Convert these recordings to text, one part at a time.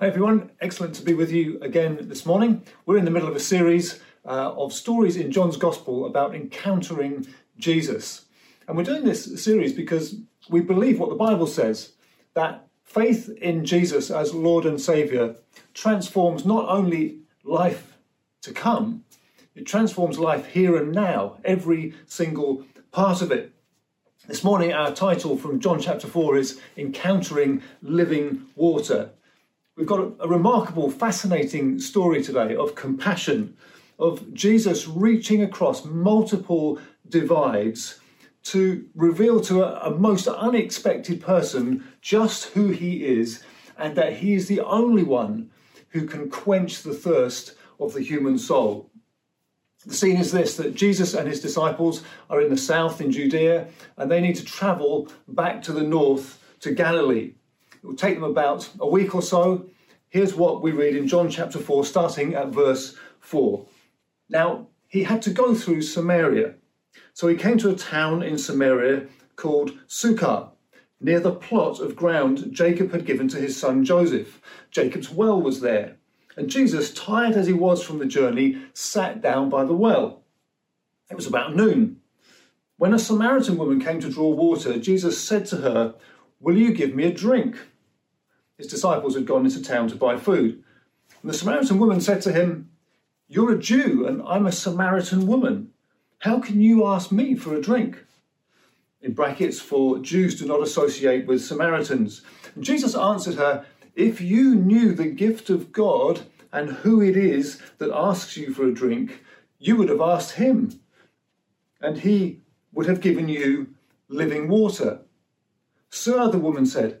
Hi everyone, excellent to be with you again this morning. We're in the middle of a series of stories in John's Gospel about encountering Jesus. And we're doing this series because we believe what the Bible says, that faith in Jesus as Lord and Saviour transforms not only life to come, it transforms life here and now, every single part of it. This morning our title from John chapter 4 is Encountering Living Water. We've got a remarkable, fascinating story today of compassion, of Jesus reaching across multiple divides to reveal to a most unexpected person just who he is and that he is the only one who can quench the thirst of the human soul. The scene is this, that Jesus and his disciples are in the south in Judea and they need to travel back to the north to Galilee. It will take them about a week or so. Here's what we read in John chapter 4, starting at verse 4. Now, he had to go through Samaria. So he came to a town in Samaria called Sychar, near the plot of ground Jacob had given to his son Joseph. Jacob's well was there. And Jesus, tired as he was from the journey, sat down by the well. It was about noon. When a Samaritan woman came to draw water, Jesus said to her, "Will you give me a drink?" His disciples had gone into town to buy food. And the Samaritan woman said to him, "You're a Jew and I'm a Samaritan woman. How can you ask me for a drink?" In brackets, for Jews do not associate with Samaritans. And Jesus answered her, "If you knew the gift of God and who it is that asks you for a drink, you would have asked him and he would have given you living water." "Sir," the woman said,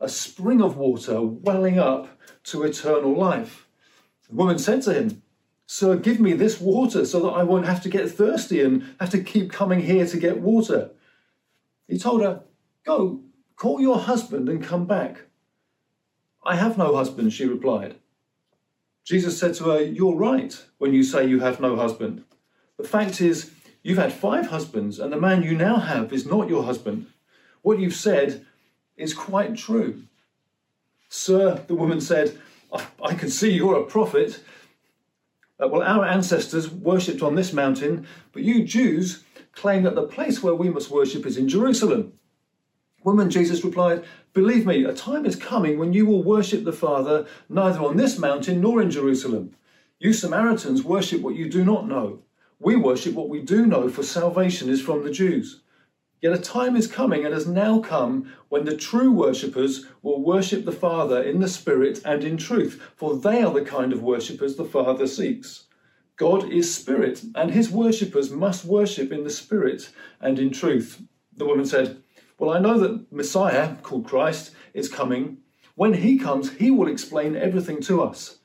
a spring of water welling up to eternal life." The woman said to him, "Sir, give me this water so that I won't have to get thirsty and have to keep coming here to get water." He told her, "Go, call your husband and come back." "I have no husband," she replied. Jesus said to her, "You're right when you say you have no husband. The fact is, you've had 5 husbands, and the man you now have is not your husband. What you've said is quite true." "Sir," the woman said, I can see you're a prophet. Well, our ancestors worshipped on this mountain, but you Jews claim that the place where we must worship is in Jerusalem." "Woman," Jesus replied, "believe me, a time is coming when you will worship the Father neither on this mountain nor in Jerusalem. You Samaritans worship what you do not know. We worship what we do know, for salvation is from the Jews. Yet a time is coming and has now come when the true worshippers will worship the Father in the Spirit and in truth, for they are the kind of worshippers the Father seeks. God is Spirit, and his worshippers must worship in the Spirit and in truth." The woman said, "Well, I know that Messiah, called Christ, is coming. When he comes, he will explain everything to us."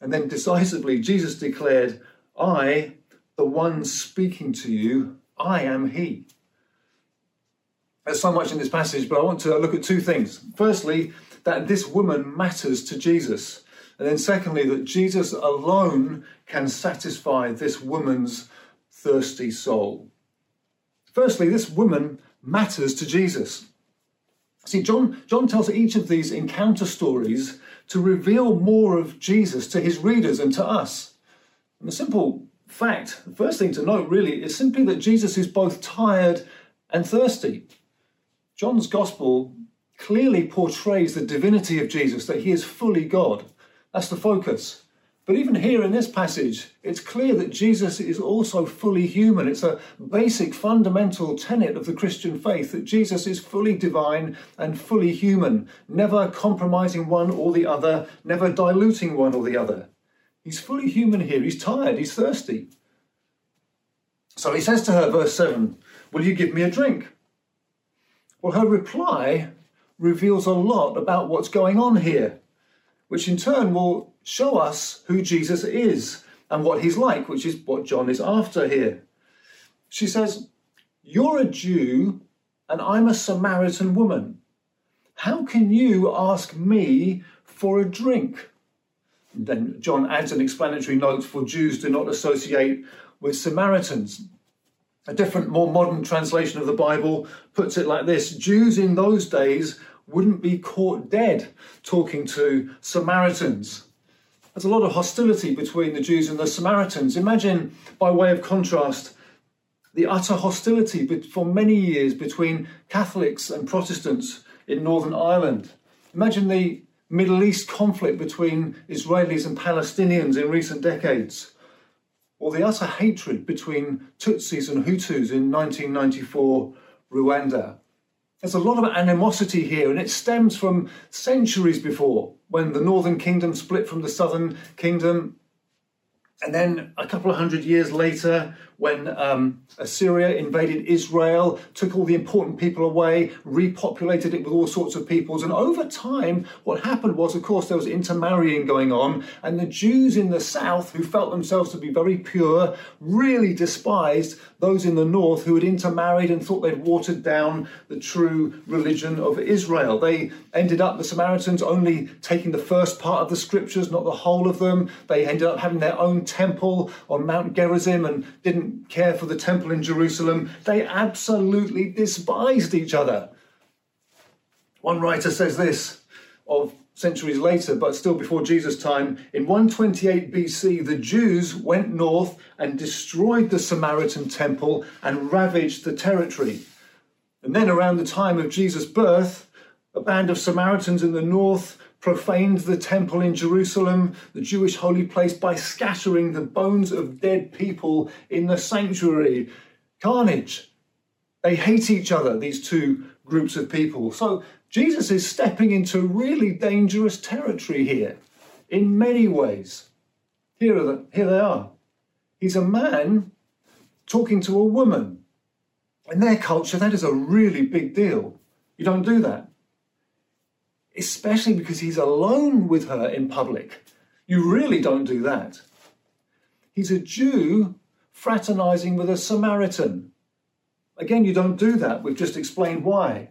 And then decisively, Jesus declared, "I, the one speaking to you, I am he." There's so much in this passage, but I want to look at 2 things. Firstly, that this woman matters to Jesus. And then secondly, that Jesus alone can satisfy this woman's thirsty soul. Firstly, this woman matters to Jesus. See, John tells each of these encounter stories to reveal more of Jesus to his readers and to us. And the simple fact, the first thing to note really, is simply that Jesus is both tired and thirsty. John's Gospel clearly portrays the divinity of Jesus, that he is fully God. That's the focus. But even here in this passage, it's clear that Jesus is also fully human. It's a basic, fundamental tenet of the Christian faith that Jesus is fully divine and fully human, never compromising one or the other, never diluting one or the other. He's fully human here. He's tired. He's thirsty. So he says to her, verse 7, "Will you give me a drink?" Well, her reply reveals a lot about what's going on here. which in turn will show us who Jesus is and what he's like, which is what John is after here. She says, "You're a Jew and I'm a Samaritan woman. How can you ask me for a drink?" And then John adds an explanatory note, "For Jews do not associate with Samaritans." A different, more modern translation of the Bible puts it like this: Jews in those days wouldn't be caught dead talking to Samaritans. There's a lot of hostility between the Jews and the Samaritans. Imagine, by way of contrast, the utter hostility for many years between Catholics and Protestants in Northern Ireland. Imagine the Middle East conflict between Israelis and Palestinians in recent decades, or the utter hatred between Tutsis and Hutus in 1994 Rwanda. There's a lot of animosity here, and it stems from centuries before, when the Northern Kingdom split from the Southern Kingdom, and then a couple of hundred years later, when Assyria invaded Israel, took all the important people away, repopulated it with all sorts of peoples. And over time, what happened was, of course, there was intermarrying going on. And the Jews in the south, who felt themselves to be very pure, really despised those in the north who had intermarried and thought they'd watered down the true religion of Israel. They ended up, the Samaritans, only taking the first part of the scriptures, not the whole of them. They ended up having their own temple on Mount Gerizim and didn't care for the temple in Jerusalem. They absolutely despised each other. One writer says this of centuries later, but still before Jesus' time: in 128 BC, the Jews went north and destroyed the Samaritan temple and ravaged the territory. And then around the time of Jesus' birth, a band of Samaritans in the north profaned the temple in Jerusalem, the Jewish holy place, by scattering the bones of dead people in the sanctuary. Carnage. They hate each other, these two groups of people. So Jesus is stepping into really dangerous territory here in many ways. Here they are. He's a man talking to a woman. In their culture, that is a really big deal. You don't do that. Especially because he's alone with her in public. You really don't do that. He's a Jew fraternizing with a Samaritan. Again, you don't do that. We've just explained why.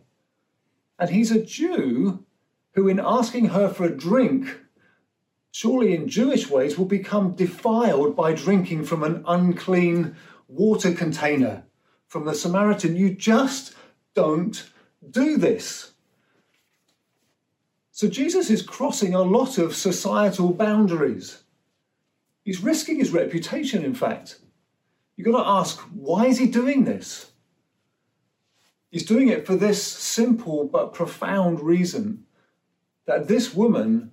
And he's a Jew who, in asking her for a drink, surely in Jewish ways, will become defiled by drinking from an unclean water container from the Samaritan. You just don't do this. So Jesus is crossing a lot of societal boundaries. He's risking his reputation, in fact. You've got to ask, why is he doing this? He's doing it for this simple but profound reason, that this woman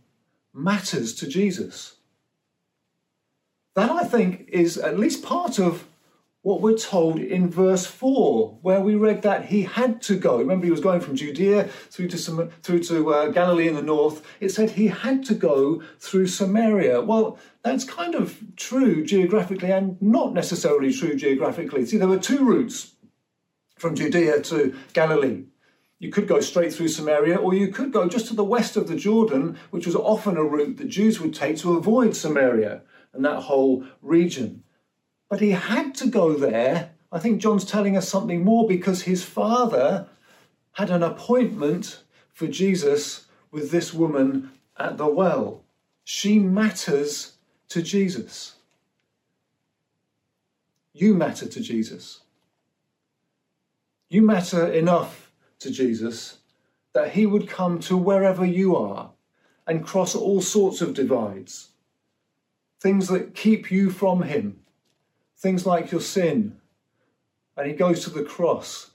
matters to Jesus. That, I think, is at least part of what we're told in verse 4, where we read that he had to go. Remember, he was going from Judea through to Galilee in the north. It said he had to go through Samaria. Well, that's kind of true geographically and not necessarily true geographically. See, there were two routes from Judea to Galilee. You could go straight through Samaria, or you could go just to the west of the Jordan, which was often a route that Jews would take to avoid Samaria and that whole region. But he had to go there. I think John's telling us something more, because his father had an appointment for Jesus with this woman at the well. She matters to Jesus. You matter to Jesus. You matter enough to Jesus that he would come to wherever you are and cross all sorts of divides, things that keep you from him. Things like your sin. And he goes to the cross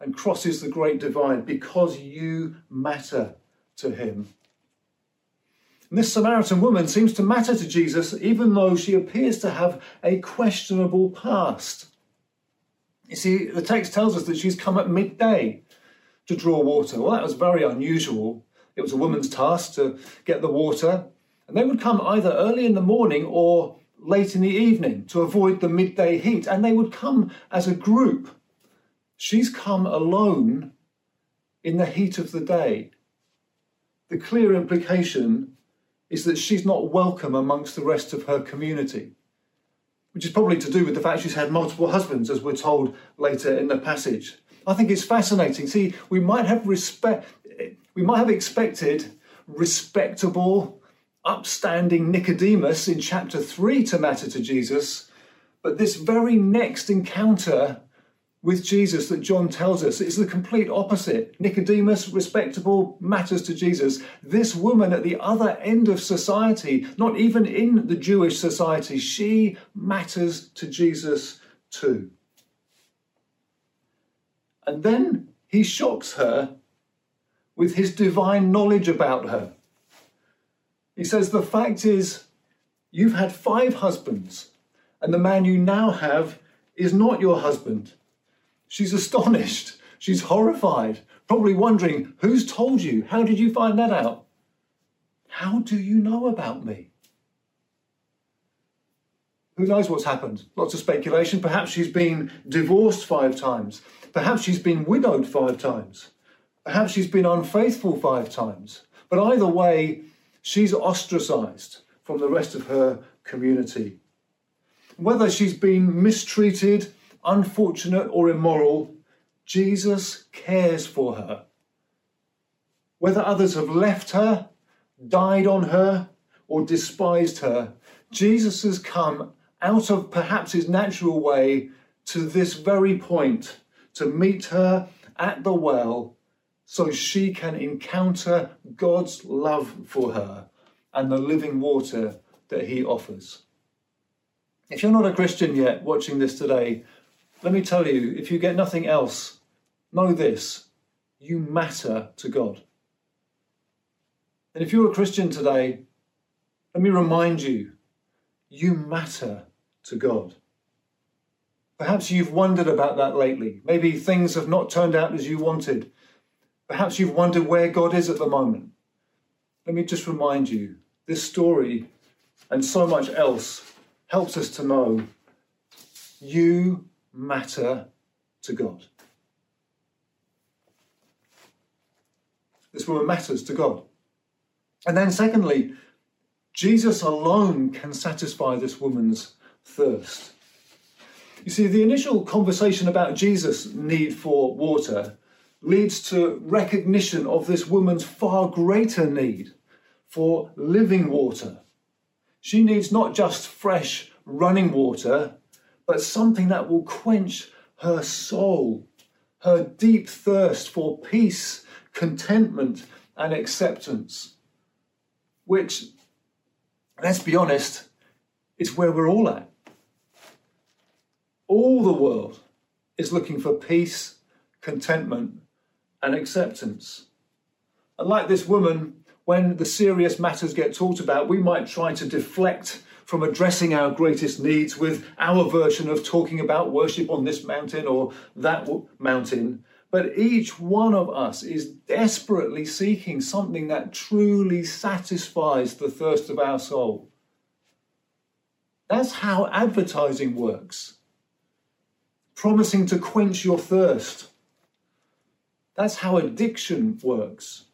and crosses the great divide because you matter to him. And this Samaritan woman seems to matter to Jesus, even though she appears to have a questionable past. You see, the text tells us that she's come at midday to draw water. Well, that was very unusual. It was a woman's task to get the water. And they would come either early in the morning or late in the evening to avoid the midday heat, and they would come as a group. She's come alone in the heat of the day. The clear implication is that she's not welcome amongst the rest of her community, which is probably to do with the fact she's had multiple husbands, as we're told later in the passage. I think it's fascinating. See, we might have expected respectable, upstanding Nicodemus in chapter 3 to matter to Jesus, but this very next encounter with Jesus that John tells us is the complete opposite. Nicodemus, respectable, matters to Jesus. This woman at the other end of society, not even in the Jewish society, she matters to Jesus too. And then he shocks her with his divine knowledge about her. He says, the fact is, you've had 5 husbands, and the man you now have is not your husband. She's astonished. She's horrified, probably wondering, who's told you? How did you find that out? How do you know about me? Who knows what's happened? Lots of speculation. Perhaps she's been divorced 5 times. Perhaps she's been widowed 5 times. Perhaps she's been unfaithful 5 times. But either way, she's ostracised from the rest of her community. Whether she's been mistreated, unfortunate or immoral, Jesus cares for her. Whether others have left her, died on her, or despised her, Jesus has come out of perhaps his natural way to this very point, to meet her at the well, so she can encounter God's love for her and the living water that he offers. If you're not a Christian yet watching this today, let me tell you, if you get nothing else, know this: you matter to God. And if you're a Christian today, let me remind you, you matter to God. Perhaps you've wondered about that lately. Maybe things have not turned out as you wanted. Perhaps you've wondered where God is at the moment. Let me just remind you, this story and so much else helps us to know you matter to God. This woman matters to God. And then secondly, Jesus alone can satisfy this woman's thirst. You see, the initial conversation about Jesus' need for water leads to recognition of this woman's far greater need for living water. She needs not just fresh running water, but something that will quench her soul, her deep thirst for peace, contentment, and acceptance, which, let's be honest, is where we're all at. All the world is looking for peace, contentment, and acceptance. And like this woman, when the serious matters get talked about, we might try to deflect from addressing our greatest needs with our version of talking about worship on this mountain or that mountain. But each one of us is desperately seeking something that truly satisfies the thirst of our soul. That's how advertising works. Promising to quench your thirst. That's how addiction works.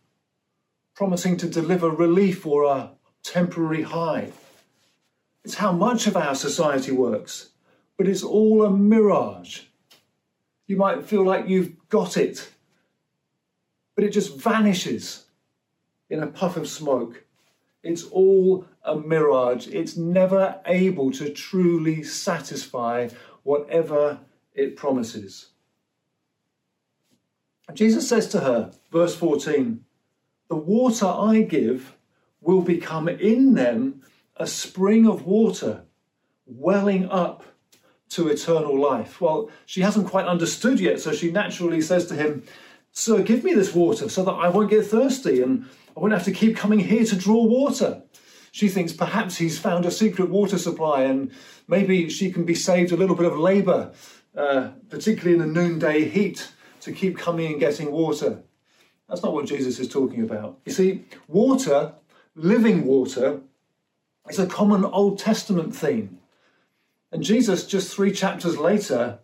Promising to deliver relief or a temporary high. It's how much of our society works, but it's all a mirage. You might feel like you've got it, but it just vanishes in a puff of smoke. It's all a mirage. It's never able to truly satisfy whatever it promises. Jesus says to her, verse 14, "The water I give will become in them a spring of water, welling up to eternal life." Well, she hasn't quite understood yet, so she naturally says to him, "Sir, give me this water so that I won't get thirsty and I won't have to keep coming here to draw water." She thinks perhaps he's found a secret water supply and maybe she can be saved a little bit of labour, particularly in the noonday heat, to keep coming and getting water. That's not what Jesus is talking about. You see, water, living water, it's a common Old Testament theme. And Jesus, just 3 chapters later,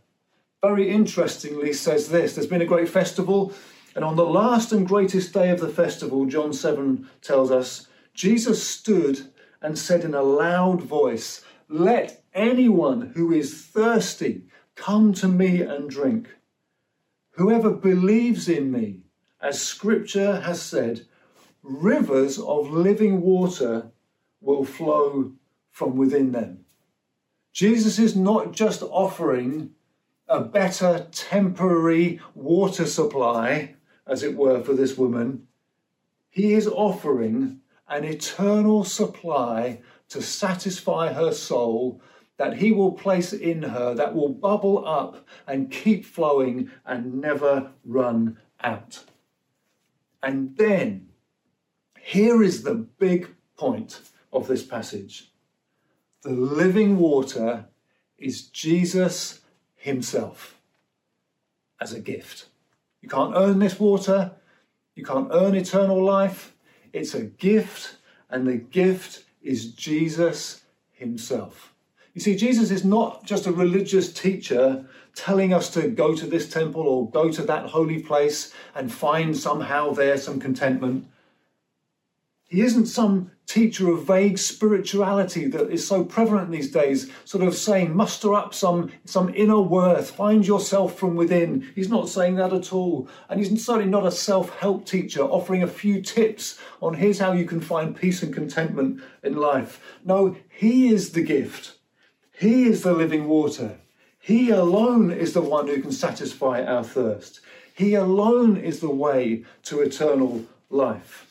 very interestingly says this. There's been a great festival, and on the last and greatest day of the festival, John 7 tells us, Jesus stood and said in a loud voice, "Let anyone who is thirsty come to me and drink. Whoever believes in me, as Scripture has said, rivers of living water will flow from within them." Jesus is not just offering a better temporary water supply, as it were, for this woman. He is offering an eternal supply to satisfy her soul that he will place in her, that will bubble up and keep flowing and never run out. And then, here is the big point of this passage. The living water is Jesus himself as a gift. You can't earn this water. You can't earn eternal life. It's a gift, and the gift is Jesus himself. You see, Jesus is not just a religious teacher telling us to go to this temple or go to that holy place and find somehow there some contentment. He isn't some teacher of vague spirituality that is so prevalent these days, sort of saying, muster up some inner worth, find yourself from within. He's not saying that at all. And he's certainly not a self-help teacher offering a few tips on here's how you can find peace and contentment in life. No, he is the gift. He is the living water. He alone is the one who can satisfy our thirst. He alone is the way to eternal life.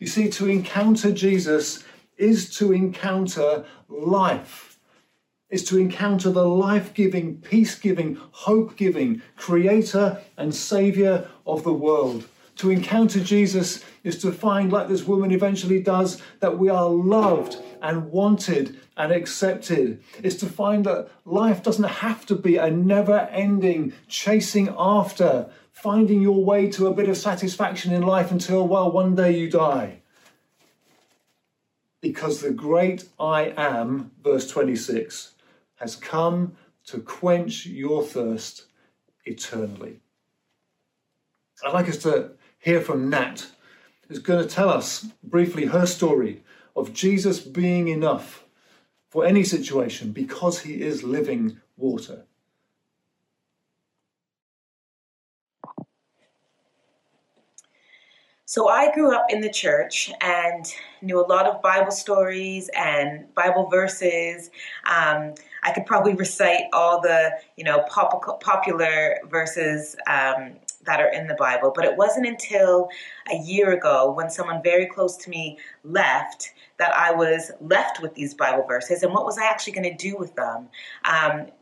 You see, to encounter Jesus is to encounter life, is to encounter the life-giving, peace-giving, hope-giving creator and saviour of the world. To encounter Jesus is to find, like this woman eventually does, that we are loved and wanted and accepted. It's to find that life doesn't have to be a never-ending chasing after, finding your way to a bit of satisfaction in life until, well, one day you die. Because the great I am, verse 26, has come to quench your thirst eternally. I'd like us to hear from Nat, who's going to tell us briefly her story of Jesus being enough for any situation because he is living water. So I grew up in the church and knew a lot of Bible stories and Bible verses. I could probably recite all the, popular verses that are in the Bible. But it wasn't until a year ago when someone very close to me left that I was left with these Bible verses. And what was I actually going to do with them?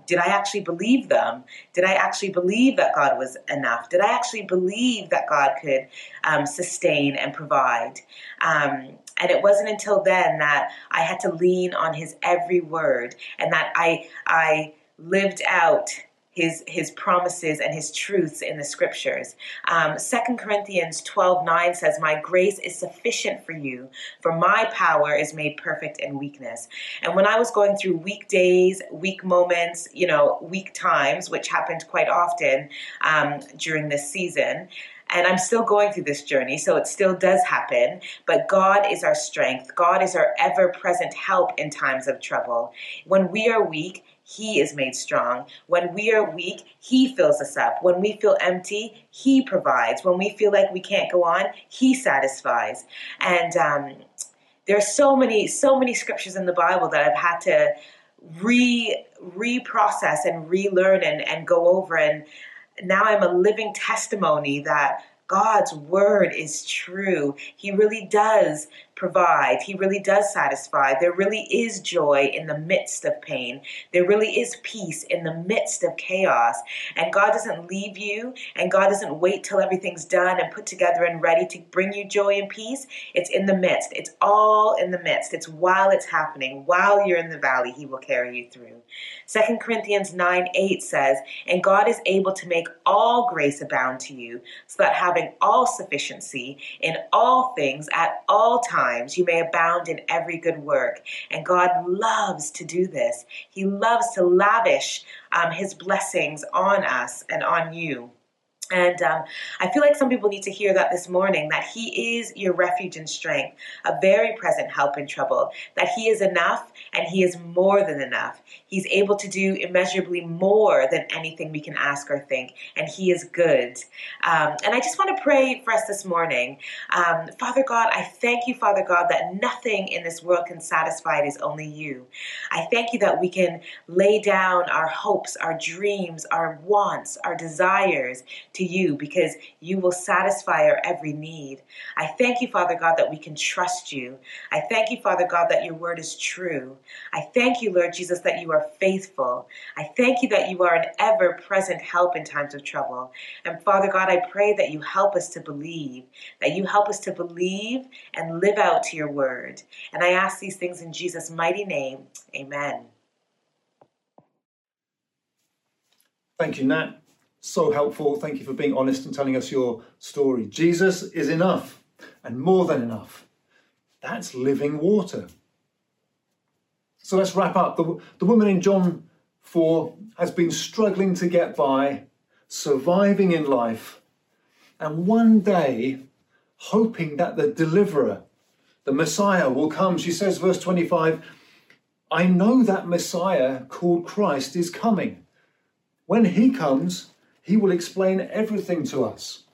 Did I actually believe them? Did I actually believe that God was enough? Did I actually believe that God could sustain and provide? And it wasn't until then that I had to lean on his every word and that I lived out his promises and his truths in the scriptures. 2 Corinthians 12:9 says, "My grace is sufficient for you, for my power is made perfect in weakness." And when I was going through weak days, weak moments, weak times, which happened quite often during this season, and I'm still going through this journey, so it still does happen. But God is our strength. God is our ever-present help in times of trouble. When we are weak, he is made strong. When we are weak, he fills us up. When we feel empty, he provides. When we feel like we can't go on, he satisfies. And there are so many scriptures in the Bible that I've had to reprocess and relearn and go over. And now I'm a living testimony that God's word is true. He really does provide. He really does satisfy. There really is joy in the midst of pain. There really is peace in the midst of chaos. And God doesn't leave you, and God doesn't wait till everything's done and put together and ready to bring you joy and peace. It's in the midst. It's all in the midst. It's while it's happening, while you're in the valley, he will carry you through. 2 Corinthians 9:8 says, "And God is able to make all grace abound to you, so that having all sufficiency in all things at all times you may abound in every good work." And God loves to do this. He loves to lavish his blessings on us and on you. And I feel like some people need to hear that this morning, that he is your refuge and strength, a very present help in trouble, that he is enough and he is more than enough. He's able to do immeasurably more than anything we can ask or think, and he is good. And I just want to pray for us this morning. Father God, I thank you, Father God, that nothing in this world can satisfy. It is only you. I thank you that we can lay down our hopes, our dreams, our wants, our desires to you, because you will satisfy our every need. I thank you, Father God, that we can trust you. I thank you, Father God, that your word is true. I thank you, Lord Jesus, that you are faithful. I thank you that you are an ever-present help in times of trouble. And Father God, I pray that you help us to believe, and live out to your word. And I ask these things in Jesus' mighty name. Amen. Thank you, Nat. So helpful. Thank you for being honest and telling us your story. Jesus is enough and more than enough. That's living water. So let's wrap up. The woman in John 4 has been struggling to get by, surviving in life, and one day hoping that the deliverer, the Messiah, will come. She says, verse 25, I know that Messiah called Christ is coming. When he comes, he will explain everything to us.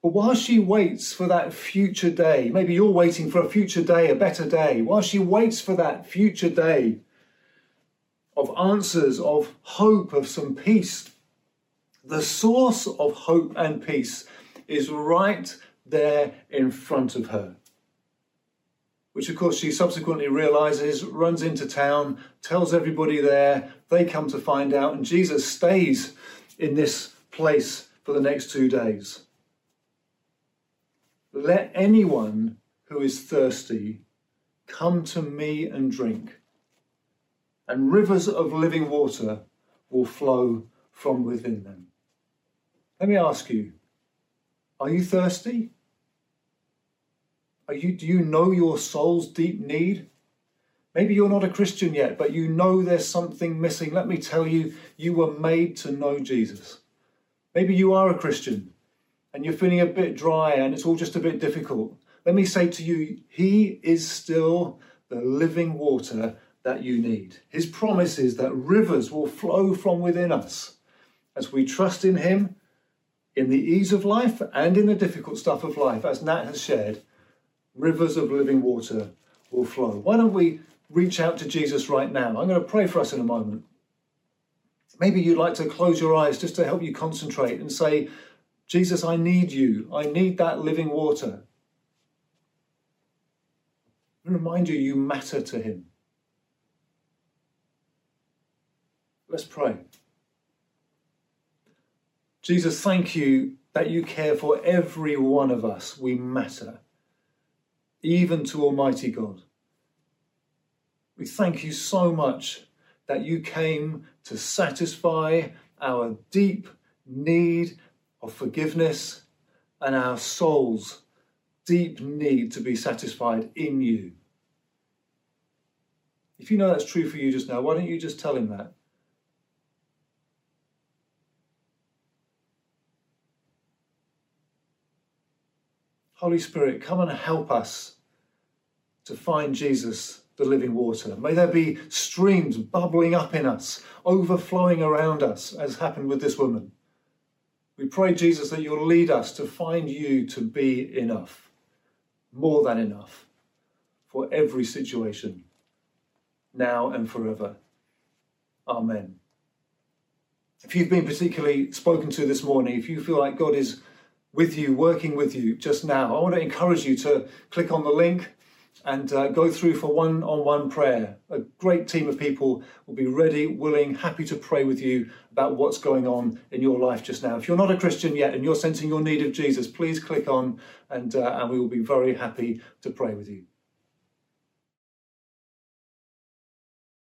But while she waits for that future day, maybe you're waiting for a future day, a better day. While she waits for that future day of answers, of hope, of some peace, the source of hope and peace is right there in front of her. Which, of course, she subsequently realizes, runs into town, tells everybody there. They come to find out, and Jesus stays in this place for the next 2 days. Let anyone who is thirsty come to me and drink, and rivers of living water will flow from within them. Let me ask you, are you thirsty? Do you know your soul's deep need? Maybe you're not a Christian yet, but you know there's something missing. Let me tell you, you were made to know Jesus. Maybe you are a Christian and you're feeling a bit dry and it's all just a bit difficult. Let me say to you, he is still the living water that you need. His promise is that rivers will flow from within us as we trust in him, in the ease of life and in the difficult stuff of life. As Nat has shared, rivers of living water will flow. Why don't we reach out to Jesus right now? I'm going to pray for us in a moment. Maybe you'd like to close your eyes just to help you concentrate and say, Jesus, I need you. I need that living water. And remind you, you matter to him. Let's pray. Jesus, thank you that you care for every one of us. We matter. Even to Almighty God. We thank you so much that you came to satisfy our deep need of forgiveness and our soul's deep need to be satisfied in you. If you know that's true for you just now, why don't you just tell him that? Holy Spirit, come and help us to find Jesus, the living water. May there be streams bubbling up in us, overflowing around us, as happened with this woman. We pray, Jesus, that you'll lead us to find you to be enough, more than enough, for every situation, now and forever. Amen. If you've been particularly spoken to this morning, if you feel like God is with you, working with you just now, I want to encourage you to click on the link and go through for one-on-one prayer. A great team of people will be ready, willing, happy to pray with you about what's going on in your life just now. If you're not a Christian yet and you're sensing your need of Jesus, please click on and we will be very happy to pray with you.